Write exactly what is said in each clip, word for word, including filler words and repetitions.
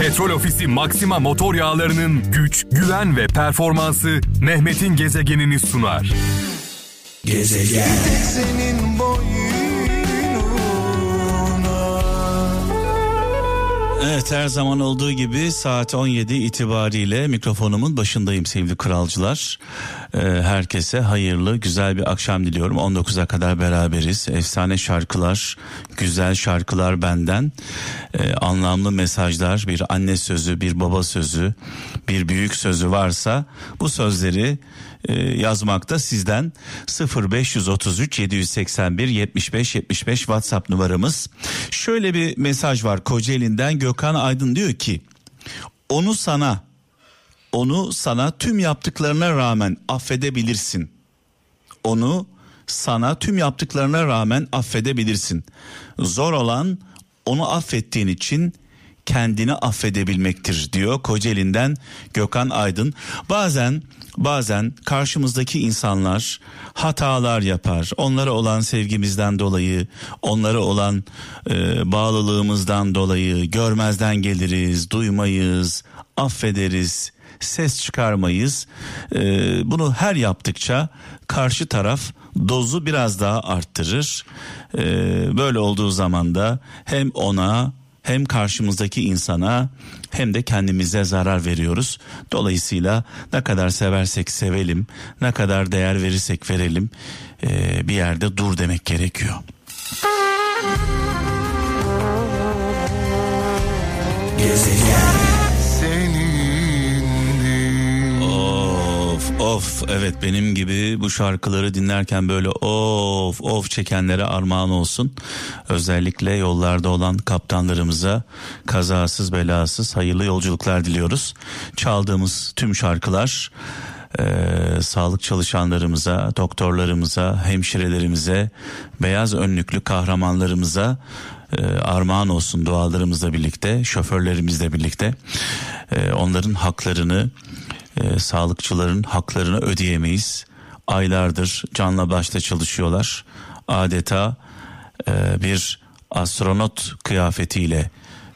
Petrol Ofisi Maxima motor yağlarının güç, güven ve performansı Mehmet'in gezegenini sunar. Gezegen. Senin boyununa. Evet, her zaman olduğu gibi saat on yedi itibariyle mikrofonumun başındayım sevgili kralcılar. Ee, herkese hayırlı, güzel bir akşam diliyorum. on dokuza kadar beraberiz. Efsane şarkılar, güzel şarkılar benden. Ee, anlamlı mesajlar, bir anne sözü, bir baba sözü, bir büyük sözü varsa bu sözleri yazmakta sizden. Sıfır beş üç üç yedi sekiz bir yetmiş beş yetmiş beş WhatsApp numaramız. Şöyle bir mesaj var Kocaeli'nden Gökhan Aydın, diyor ki onu sana onu sana tüm yaptıklarına rağmen affedebilirsin. Onu sana tüm yaptıklarına rağmen affedebilirsin. Zor olan onu affettiğin için kendini affedebilmektir, diyor Kocaeli'nden Gökhan Aydın. Bazen bazen karşımızdaki insanlar hatalar yapar. Onlara olan sevgimizden dolayı, onlara olan e, bağlılığımızdan dolayı görmezden geliriz, duymayız, affederiz, ses çıkarmayız. E, bunu her yaptıkça karşı taraf dozu biraz daha arttırır. E, böyle olduğu zaman da hem ona, hem karşımızdaki insana, hem de kendimize zarar veriyoruz. Dolayısıyla ne kadar seversek sevelim, ne kadar değer verirsek verelim, bir yerde dur demek gerekiyor. Gezegen. Of of, evet, benim gibi bu şarkıları dinlerken böyle of of çekenlere armağan olsun. Özellikle yollarda olan kaptanlarımıza kazasız belasız hayırlı yolculuklar diliyoruz. Çaldığımız tüm şarkılar Ee, sağlık çalışanlarımıza, doktorlarımıza, hemşirelerimize, beyaz önlüklü kahramanlarımıza e, armağan olsun, dualarımızla birlikte, şoförlerimizle birlikte. E, onların haklarını, e, sağlıkçıların haklarını ödeyemeyiz. Aylardır canla başla çalışıyorlar. Adeta e, bir astronot kıyafetiyle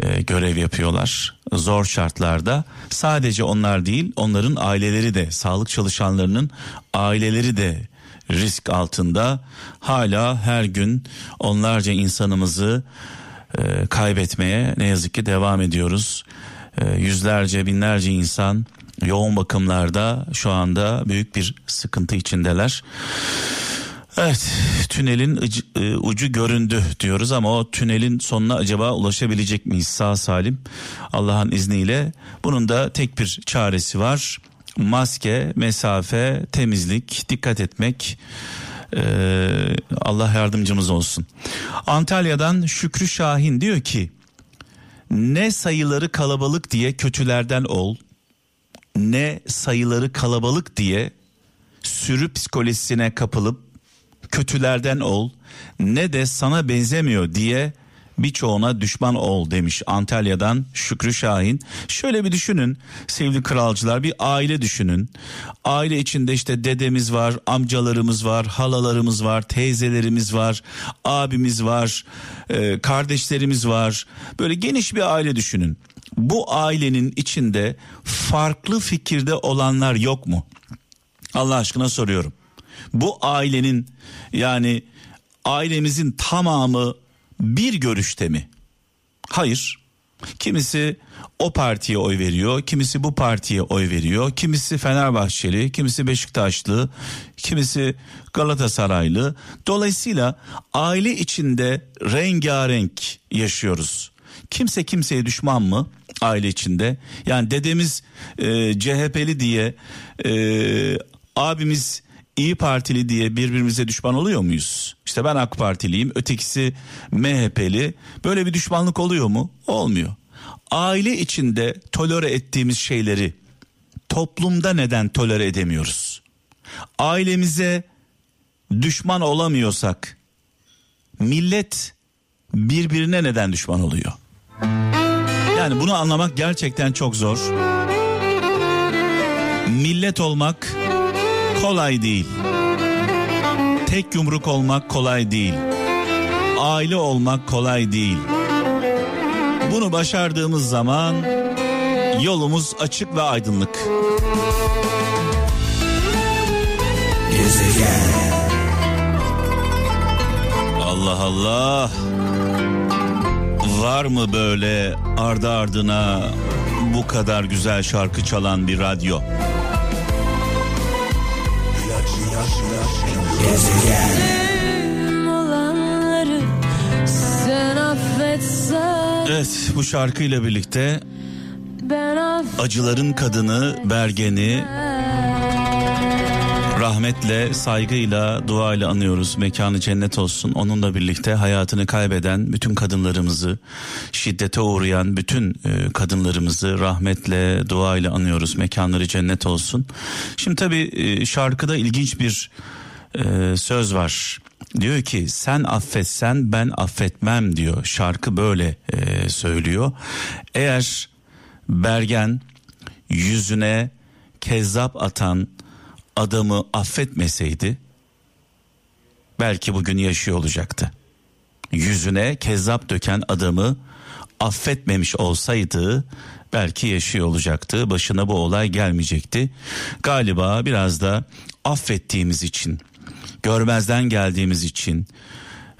e, görev yapıyorlar. Zor şartlarda sadece onlar değil, onların aileleri de, sağlık çalışanlarının aileleri de risk altında. Hala her gün onlarca insanımızı e, kaybetmeye ne yazık ki devam ediyoruz. E, yüzlerce, binlerce insan yoğun bakımlarda şu anda büyük bir sıkıntı içindeler. Evet, tünelin ucu göründü diyoruz ama o tünelin sonuna acaba ulaşabilecek miyiz sağ salim? Allah'ın izniyle. Bunun da tek bir çaresi var: maske, mesafe, temizlik, dikkat etmek. Ee, Allah yardımcımız olsun. Antalya'dan Şükrü Şahin diyor ki ne sayıları kalabalık diye kötülerden ol, ne sayıları kalabalık diye sürü psikolojisine kapılıp kötülerden ol, ne de sana benzemiyor diye birçoğuna düşman ol, demiş Antalya'dan Şükrü Şahin. Şöyle bir düşünün sevgili kralcılar, bir aile düşünün. Aile içinde işte dedemiz var, amcalarımız var, halalarımız var, teyzelerimiz var, abimiz var, kardeşlerimiz var. Böyle geniş bir aile düşünün. Bu ailenin içinde farklı fikirde olanlar yok mu? Allah aşkına soruyorum. Bu ailenin, yani ailemizin tamamı bir görüşte mi? Hayır. Kimisi o partiye oy veriyor, kimisi bu partiye oy veriyor, kimisi Fenerbahçeli, kimisi Beşiktaşlı, kimisi Galatasaraylı. Dolayısıyla aile içinde rengarenk yaşıyoruz. Kimse kimseye düşman mı aile içinde? Yani dedemiz e, C H P'li diye, e, abimiz İYİ Partili diye birbirimize düşman oluyor muyuz? İşte ben AK Partiliyim, ötekisi M H P'li. Böyle bir düşmanlık oluyor mu? Olmuyor. Aile içinde tolere ettiğimiz şeyleri toplumda neden tolere edemiyoruz? Ailemize düşman olamıyorsak millet birbirine neden düşman oluyor? Yani bunu anlamak gerçekten çok zor. Millet olmak kolay değil. Tek yumruk olmak kolay değil. Aile olmak kolay değil. Bunu başardığımız zaman yolumuz açık ve aydınlık. Gezegen. Allah Allah. Var mı böyle ardı ardına bu kadar güzel şarkı çalan bir radyo? Evet, bu şarkıyla birlikte acıların kadını Bergen'i rahmetle, saygıyla, duayla anıyoruz. Mekanı cennet olsun. Onunla birlikte hayatını kaybeden bütün kadınlarımızı, şiddete uğrayan bütün kadınlarımızı rahmetle, duayla anıyoruz. Mekanları cennet olsun. Şimdi tabii şarkıda ilginç bir söz var. Diyor ki sen affetsen ben affetmem diyor. Şarkı böyle söylüyor. Eğer Bergen yüzüne kezzap atan adamı affetmeseydi belki bugün yaşıyor olacaktı. Yüzüne kezzap döken adamı affetmemiş olsaydı belki yaşıyor olacaktı. Başına bu olay gelmeyecekti. Galiba biraz da affettiğimiz için, görmezden geldiğimiz için,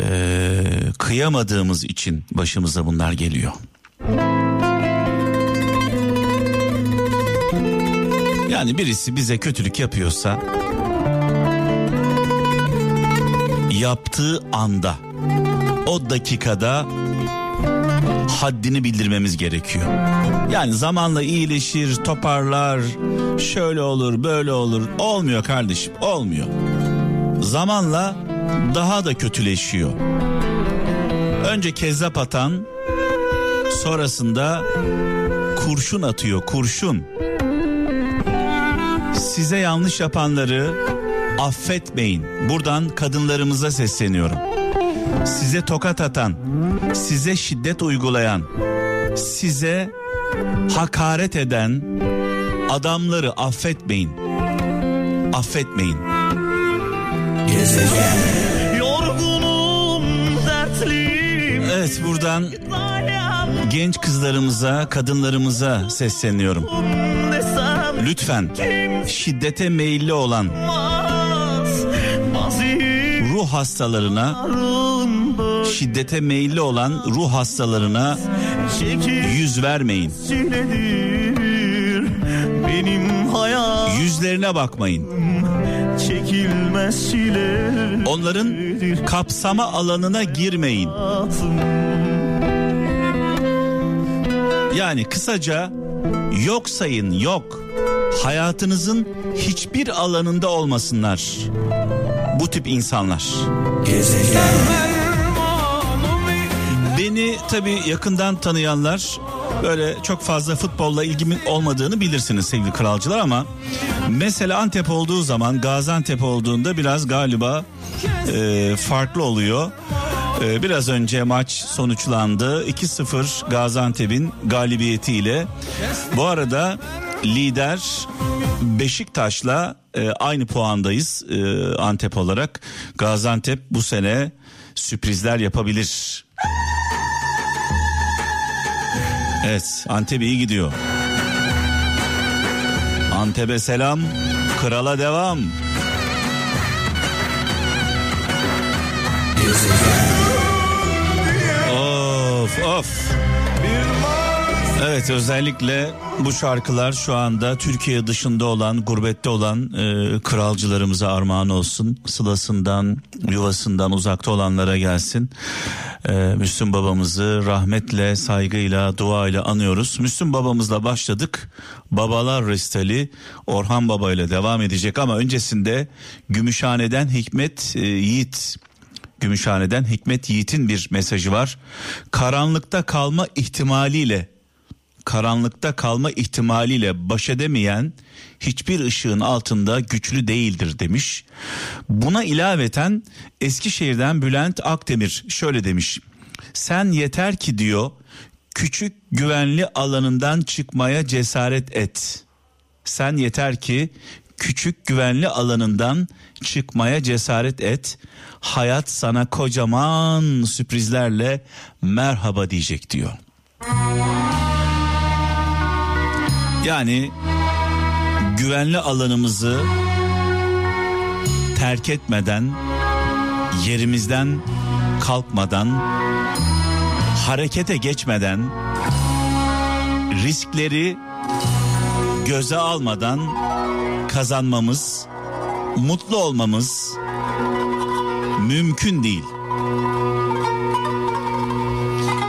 ee, kıyamadığımız için başımıza bunlar geliyor. Yani birisi bize kötülük yapıyorsa yaptığı anda, o dakikada haddini bildirmemiz gerekiyor. Yani zamanla iyileşir, toparlar, şöyle olur, böyle olur. Olmuyor kardeşim, olmuyor. Zamanla daha da kötüleşiyor. Önce kezzap atan, sonrasında kurşun atıyor, kurşun. Size yanlış yapanları affetmeyin. Buradan kadınlarımıza sesleniyorum. Size tokat atan, size şiddet uygulayan, size hakaret eden adamları affetmeyin. Affetmeyin. Gezegen. Evet, buradan genç kızlarımıza, kadınlarımıza sesleniyorum. Lütfen şiddete meyilli olan ruh hastalarına, şiddete meyilli olan ruh hastalarına yüz vermeyin. Yüzlerine bakmayın. Onların kapsama alanına girmeyin. Yani kısaca yok sayın, yok. Hayatınızın hiçbir alanında olmasınlar bu tip insanlar. Gezegen. Beni tabii yakından tanıyanlar, böyle çok fazla futbolla ilgimin olmadığını bilirsiniz sevgili kralcılar, ama mesela Antep olduğu zaman, Gaziantep olduğunda biraz galiba e, farklı oluyor. E, biraz önce maç sonuçlandı iki sıfır Gaziantep'in galibiyetiyle. Bu arada lider Beşiktaş'la e, aynı puandayız e, Antep olarak. Gaziantep bu sene sürprizler yapabilir. Evet, Antep iyi gidiyor. Antep'e selam, krala devam. Of of. Evet, özellikle bu şarkılar şu anda Türkiye dışında olan, gurbette olan e, kralcılarımıza armağan olsun. Sılasından, yuvasından uzakta olanlara gelsin. E, Müslüm babamızı rahmetle, saygıyla, duayla anıyoruz. Müslüm babamızla başladık. Babalar Ristali, Orhan Baba ile devam edecek ama öncesinde Gümüşhane'den Hikmet e, Yiğit. Gümüşhane'den Hikmet Yiğit'in bir mesajı var. Karanlıkta kalma ihtimaliyle Karanlıkta kalma ihtimaliyle baş edemeyen hiçbir ışığın altında güçlü değildir demiş. Buna ilaveten Eskişehir'den Bülent Akdemir şöyle demiş. Sen yeter ki diyor küçük güvenli alanından çıkmaya cesaret et. Sen yeter ki küçük güvenli alanından çıkmaya cesaret et. Hayat sana kocaman sürprizlerle merhaba diyecek diyor. Yani güvenli alanımızı terk etmeden, yerimizden kalkmadan, harekete geçmeden, riskleri göze almadan kazanmamız, mutlu olmamız mümkün değil.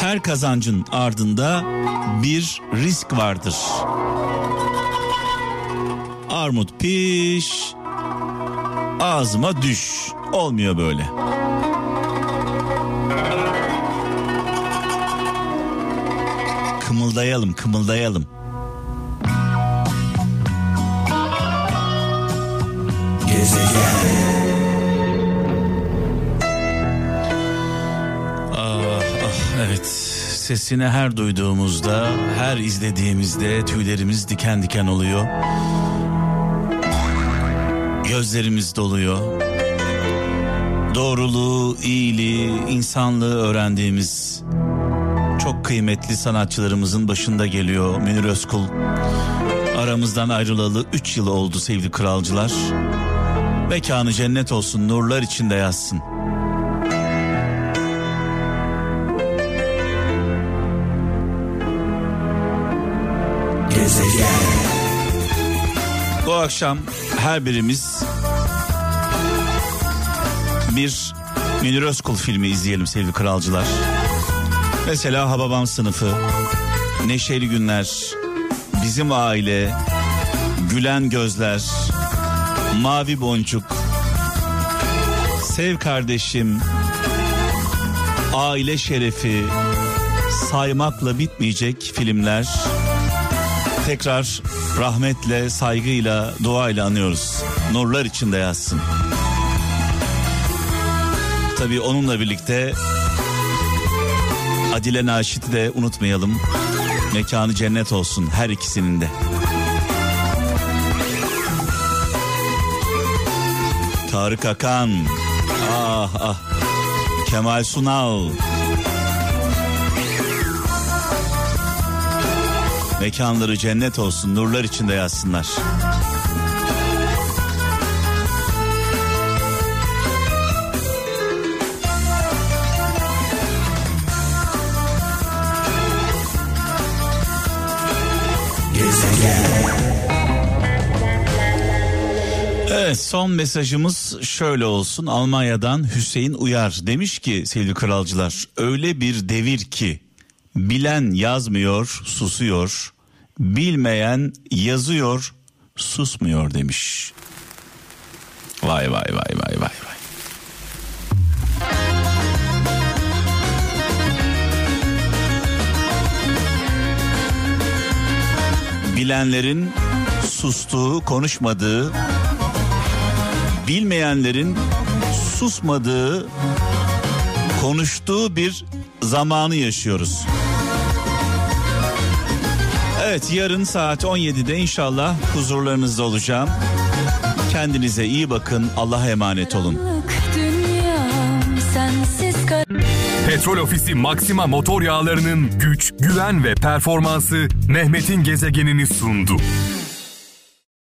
Her kazancın ardında bir risk vardır. Armut piş, ağzıma düş. Olmuyor böyle. Kımıldayalım, kımıldayalım. Evet, sesini her duyduğumuzda, her izlediğimizde tüylerimiz diken diken oluyor. Gözlerimiz doluyor. Doğruluğu, iyiliği, insanlığı öğrendiğimiz çok kıymetli sanatçılarımızın başında geliyor Münir Özkul. Aramızdan ayrılalı üç yıl oldu sevgili kralcılar. Mekanı cennet olsun, nurlar içinde yatsın. Bu akşam her birimiz bir Münir Özkul filmi izleyelim sevgili kralcılar. Mesela Hababam Sınıfı, Neşeli Günler, Bizim Aile, Gülen Gözler, Mavi Boncuk, Sev Kardeşim, Aile Şerefi, saymakla bitmeyecek filmler. Tekrar rahmetle, saygıyla, duayla anıyoruz. Nurlar içinde yatsın. Tabii onunla birlikte Adile Naşit'i de unutmayalım. Mekanı cennet olsun her ikisinin de. Tarık Akan, ah ah, Kemal Sunal. Mekanları cennet olsun, nurlar içinde yatsınlar. Evet, son mesajımız şöyle olsun. Almanya'dan Hüseyin Uyar demiş ki sevgili kralcılar, öyle bir devir ki bilen yazmıyor, susuyor, bilmeyen yazıyor, susmuyor demiş. Vay vay vay vay vay vay. Bilenlerin sustuğu, konuşmadığı, bilmeyenlerin susmadığı, konuştuğu bir zamanı yaşıyoruz. Evet, yarın saat on yedide inşallah huzurlarınızda olacağım. Kendinize iyi bakın, Allah'a emanet olun. Petrol Ofisi Maxima motor yağlarının güç, güven ve performansı Mehmet'in gezegenini sundu.